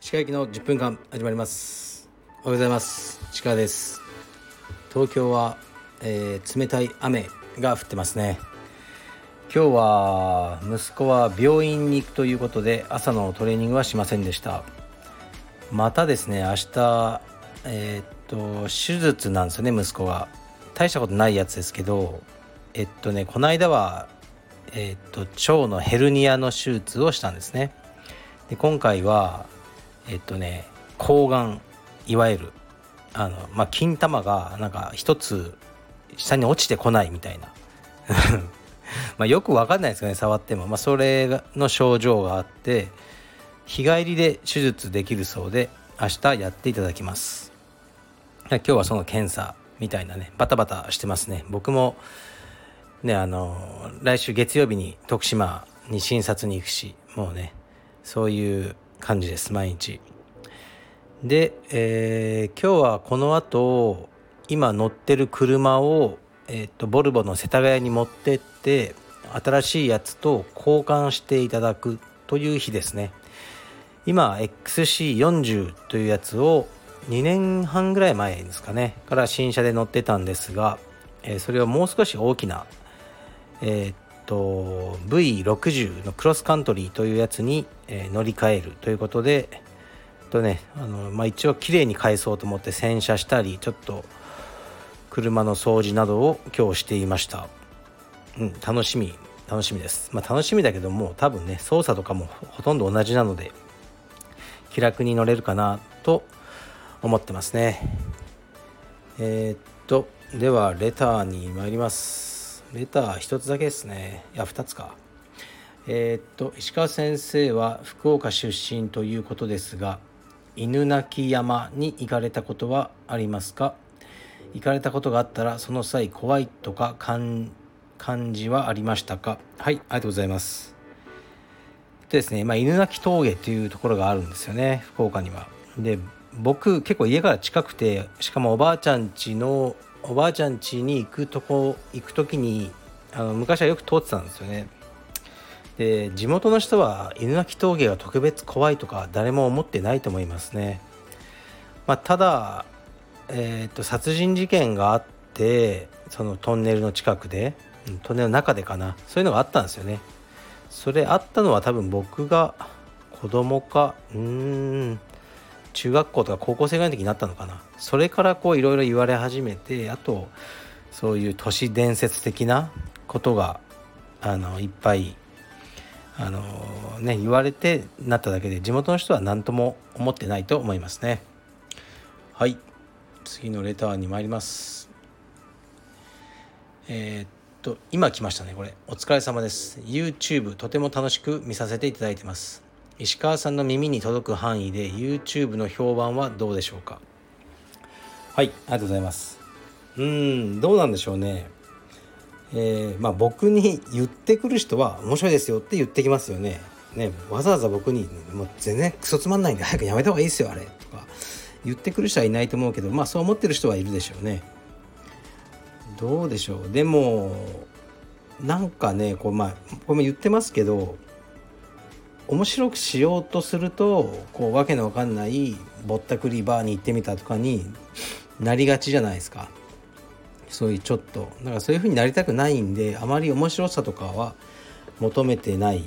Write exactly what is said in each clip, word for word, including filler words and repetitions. シカ行きのじゅっぷんかん始まります。おはようございます。シカです。東京は、えー、冷たい雨が降ってますね。今日は息子は病院に行くということで朝のトレーニングはしませんでした。またですね、明日、えー、っと手術なんですよね。息子は大したことないやつですけど、えっとねこの間は、えっと腸のヘルニアの手術をしたんですね。で今回はえっとね睾丸、いわゆるあの、まあ、金玉がなんか一つ下に落ちてこないみたいなまあよく分かんないですよね、触っても、まあ、それの症状があって、日帰りで手術できるそうで明日やっていただきます。今日はその検査みたいなね、バタバタしてますね。僕もね、あの来週月曜日に徳島に診察に行くし、もうねそういう感じです毎日で、えー、今日はこの後今乗ってる車を、えー、っとボルボの世田谷に持ってって新しいやつと交換していただくという日ですね。今 エックスシーよんじゅう というやつをにねんはんぐらい前ですかねから新車で乗ってたんですが、えー、それをもう少し大きなえー、っと ブイろくじゅう のクロスカントリーというやつに、えー、乗り換えるということで、えっとねあの、まあ、一応きれいに返そうと思って洗車したり、ちょっと車の掃除などを今日していました。うん、楽しみ楽しみです、まあ、楽しみだけども多分ね操作とかもほとんど同じなので気楽に乗れるかなと思ってますね。えー、っとではレターに参ります。レター一つだけですね。いや二つか。えー、っと石川先生は福岡出身ということですが、犬鳴山に行かれたことはありますか？行かれたことがあったらその際怖いとか感じはありましたか？はい、ありがとうございます。でですね、まあ犬鳴峠というところがあるんですよね、福岡には。で、僕結構家から近くて、しかもおばあちゃん家のおばあちゃん家に行くとこ行くときにあの昔はよく通ってたんですよね。で地元の人は犬鳴峠が特別怖いとか誰も思ってないと思いますね。まあ、ただ、えー、っと殺人事件があって、そのトンネルの近くでトンネルの中でかな、そういうのがあったんですよね。それあったのは多分僕が子供かうーん中学校とか高校生ぐらいの時になったのかな。それからこういろいろ言われ始めて、あとそういう都市伝説的なことがあのいっぱいあの、ね、言われてなっただけで、地元の人は何とも思ってないと思いますね。はい、次のレターに参ります。えー、っと今来ましたね。これお疲れ様です。 YouTube とても楽しく見させていただいてます。石川さんの耳に届く範囲で YouTube の評判はどうでしょうか？はい、ありがとうございます。うーんどうなんでしょうね。えー、まあ僕に言ってくる人は面白いですよって言ってきますよね。ね、わざわざ僕にもう全然クソつまんないんで早くやめた方がいいですよあれとか言ってくる人はいないと思うけど、まあそう思ってる人はいるでしょうね。どうでしょう。でもなんかねこう、まあこれも言ってますけど、面白くしようとするとこうわけのわかんないぼったくりバーに行ってみたとかになりがちじゃないですか。そういうちょっとだからそういう風になりたくないんで、あまり面白さとかは求めてない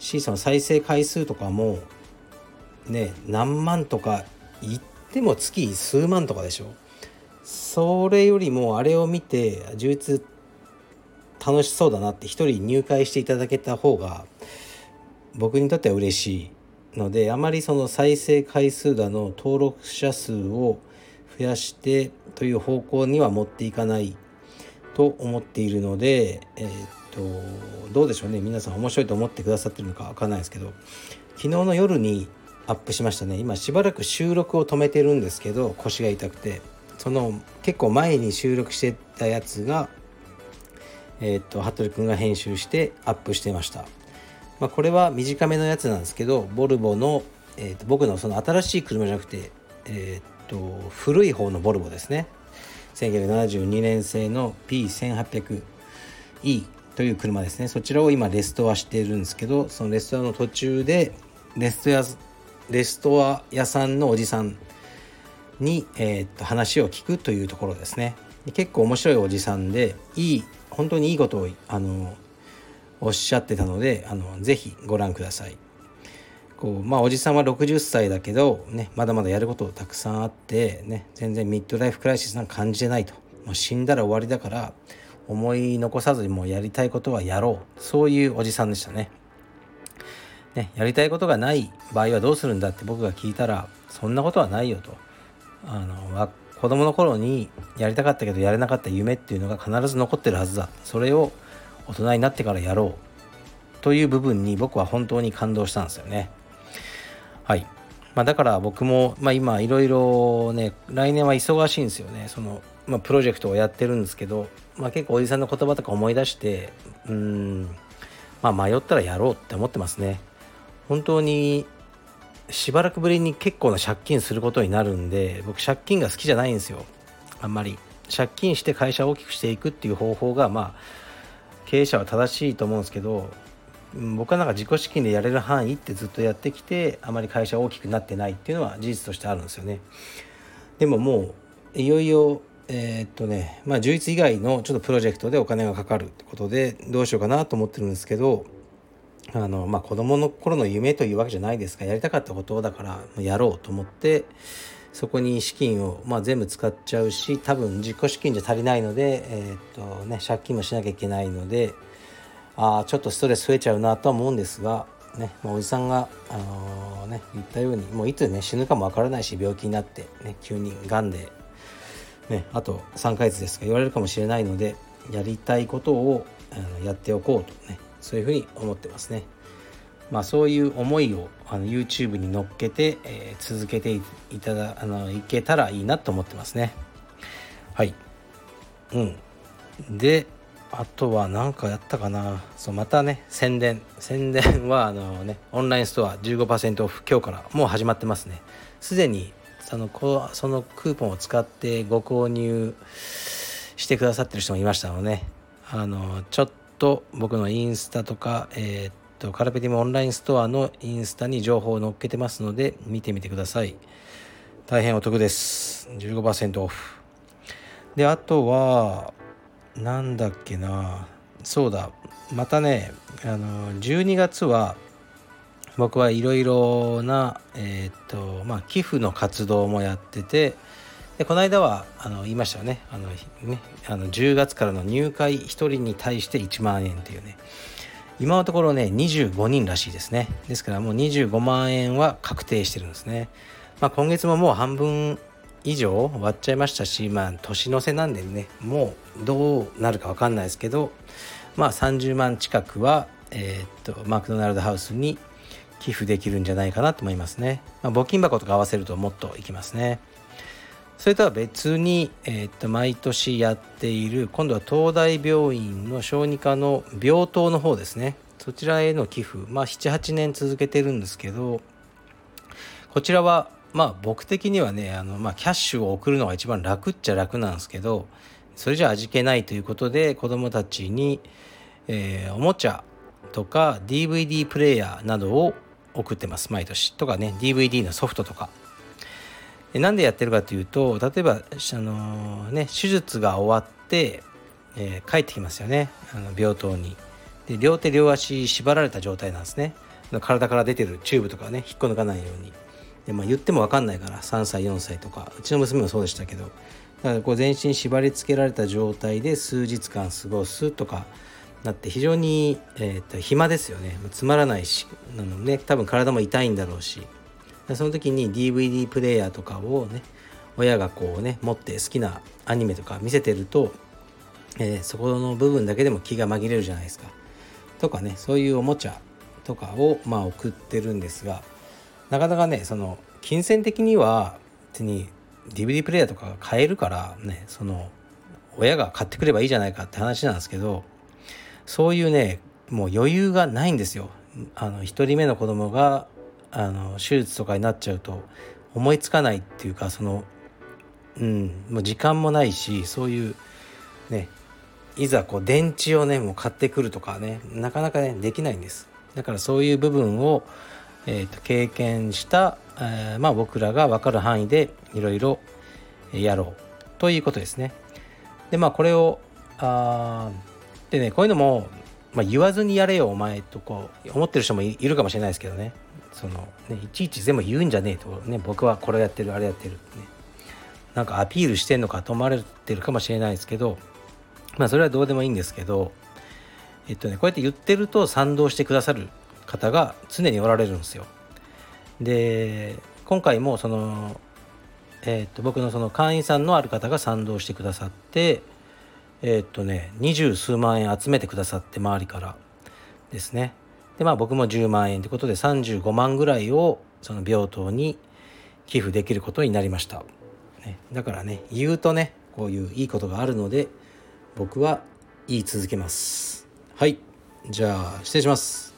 し、その再生回数とかもね何万とか言っても月数万とかでしょ。それよりもあれを見て充実楽しそうだなって一人入会していただけた方が僕にとっては嬉しいので、あまりその再生回数だの登録者数を増やしてという方向には持っていかないと思っているので、えー、っとどうでしょうね。皆さん面白いと思ってくださってるのかわからないですけど、昨日の夜にアップしましたね。今しばらく収録を止めてるんですけど、腰が痛くて、その結構前に収録してたやつが、えー、っと服部君が編集してアップしてました。まあ、これは短めのやつなんですけど、ボルボの、えー、と僕のその新しい車じゃなくて、えー、と古い方のボルボですね。せんきゅうひゃくななじゅうにねん製の ピーせんはっぴゃくイーという車ですね。そちらを今レストアしているんですけど、そのレストアの途中でレストア、レストア屋さんのおじさんに、えー、っと話を聞くというところですね。結構面白いおじさんで、いい本当にいいことをあのおっしゃってたので、あのぜひご覧ください。こうまあ、おじさんはろくじゅっさいだけど、ね、まだまだやることたくさんあって、ね、全然ミッドライフクライシスなんか感じてないと。もう死んだら終わりだから思い残さずにもうやりたいことはやろう、そういうおじさんでしたね。ね、やりたいことがない場合はどうするんだって僕が聞いたら、そんなことはないよと。あの子供の頃にやりたかったけどやれなかった夢っていうのが必ず残ってるはずだ、それを大人になってからやろうという部分に僕は本当に感動したんですよね。はい、まあ、だから僕も、まあ、今いろいろね、来年は忙しいんですよね。その、まあ、プロジェクトをやってるんですけど、まあ、結構おじさんの言葉とか思い出してうーん、まあ、迷ったらやろうって思ってますね。本当にしばらくぶりに結構な借金することになるんで、僕借金が好きじゃないんですよ、あんまり。借金して会社を大きくしていくっていう方法が、まあ経営者は正しいと思うんですけど、僕はなんか自己資金でやれる範囲ってずっとやってきて、あまり会社大きくなってないっていうのは事実としてあるんですよね。でももういよいよえー、っとねまあじゅういち以外のちょっとプロジェクトでお金がかかるってことで、どうしようかなと思ってるんですけど、あのまあ子供の頃の夢というわけじゃないですが、やりたかったことだからやろうと思って、そこに資金を、まあ、全部使っちゃうし、多分自己資金じゃ足りないので、えーっとね、借金もしなきゃいけないので、あちょっとストレス増えちゃうなとは思うんですが、ね、まあ、おじさんが、あのーね、言ったように、もういつ、ね、死ぬかもわからないし、病気になって、ね、急にがんで、ね、あとさんかげつですか言われるかもしれないので、やりたいことをあのやっておこうと、ね、そういうふうに思ってますね。まあ、そういう思いをあの YouTube に乗っけて、えー、続けて い, いただあのいけたらいいなと思ってますね。はい、うん、であとは何かやったかな。そう、またね、宣伝宣伝はあの、ね、オンラインストア じゅうごパーセント オフ、今日からもう始まってますね。すでにそのそのクーポンを使ってご購入してくださってる人もいましたので、あのちょっと僕のインスタとか、えー、っとカルペディウムオンラインストアのインスタに情報を載っけてますので、見てみてください。大変お得です、 じゅうごパーセント オフで。あとはなんだっけな、そうだ、またね、あのじゅうにがつは僕はいろいろな、えーっとまあ、寄付の活動もやってて、でこの間はあの言いましたよね、あのねあのじゅうがつからの入会ひとりに対していちまんえんっていうね、今のところねにじゅうごにんらしいですね。ですからもうにじゅうごまんえんは確定してるんですね。まあ、今月ももう半分以上終わっちゃいましたし、まあ年の瀬なんでね、もうどうなるか分かんないですけど、まあさんじゅうまん近くは、えー、っとマクドナルドハウスに寄付できるんじゃないかなと思いますね。まあ、募金箱とか合わせるともっといきますね。それとは別に、えー、っと毎年やっている、今度は東大病院の小児科の病棟の方ですね、そちらへの寄付、まあななはちねん続けてるんですけど、こちらはまあ僕的にはね、あのまあキャッシュを送るのが一番楽っちゃ楽なんですけど、それじゃ味気ないということで、子どもたちにえおもちゃとか ディーブイディー プレイヤーなどを送ってます、毎年。とかね、 ディーブイディー のソフトとか。なんでやってるかというと、例えばあのね手術が終わってえ帰ってきますよね、あの病棟に。で両手両足縛られた状態なんですね。体から出てるチューブとかね、引っこ抜かないように。でまあ、言っても分かんないから、さんさいよんさいとか、うちの娘もそうでしたけど、だからこう全身縛り付けられた状態で数日間過ごすとかなって、非常に、えー、と暇ですよね。つまらないし、なので、ね、多分体も痛いんだろうし、その時に ディーブイディー プレイヤーとかをね、親がこうね持って好きなアニメとか見せてると、えー、そこの部分だけでも気が紛れるじゃないですか。とかね、そういうおもちゃとかをまあ送ってるんですが、なかなかね、その金銭的には別に ディーブイディー プレイヤーとかが買えるからね、その親が買ってくればいいじゃないかって話なんですけど、そういうね、もう余裕がないんですよ。あの一人目の子供があの手術とかになっちゃうと思いつかないっていうか、そのうんもう時間もないし、そういうねいざこう電池をねもう買ってくるとかねなかなかねできないんです。だからそういう部分を、えー、と経験した、えーまあ、僕らが分かる範囲でいろいろやろうということですね。でまあこれをあでねこういうのも、まあ、言わずにやれよお前とこう思ってる人も い, いるかもしれないですけどね、そのねいちいち全部言うんじゃねえとね、僕はこれやってるあれやってるってねなんかアピールしてんのかと思われてるかもしれないですけど、まあそれはどうでもいいんですけど、えっとねこうやって言ってると賛同してくださる方が常におられるんですよ。で今回もそのえー、っと僕のその会員さんのある方が賛同してくださってえー、っとね二十数万円集めてくださって周りからですね。でまあ僕もじゅうまんえんということでさんじゅうごまんぐらいをその病棟に寄付できることになりました。ね、だからね言うとねこういういいことがあるので僕は言い続けます。はい、じゃあ失礼します。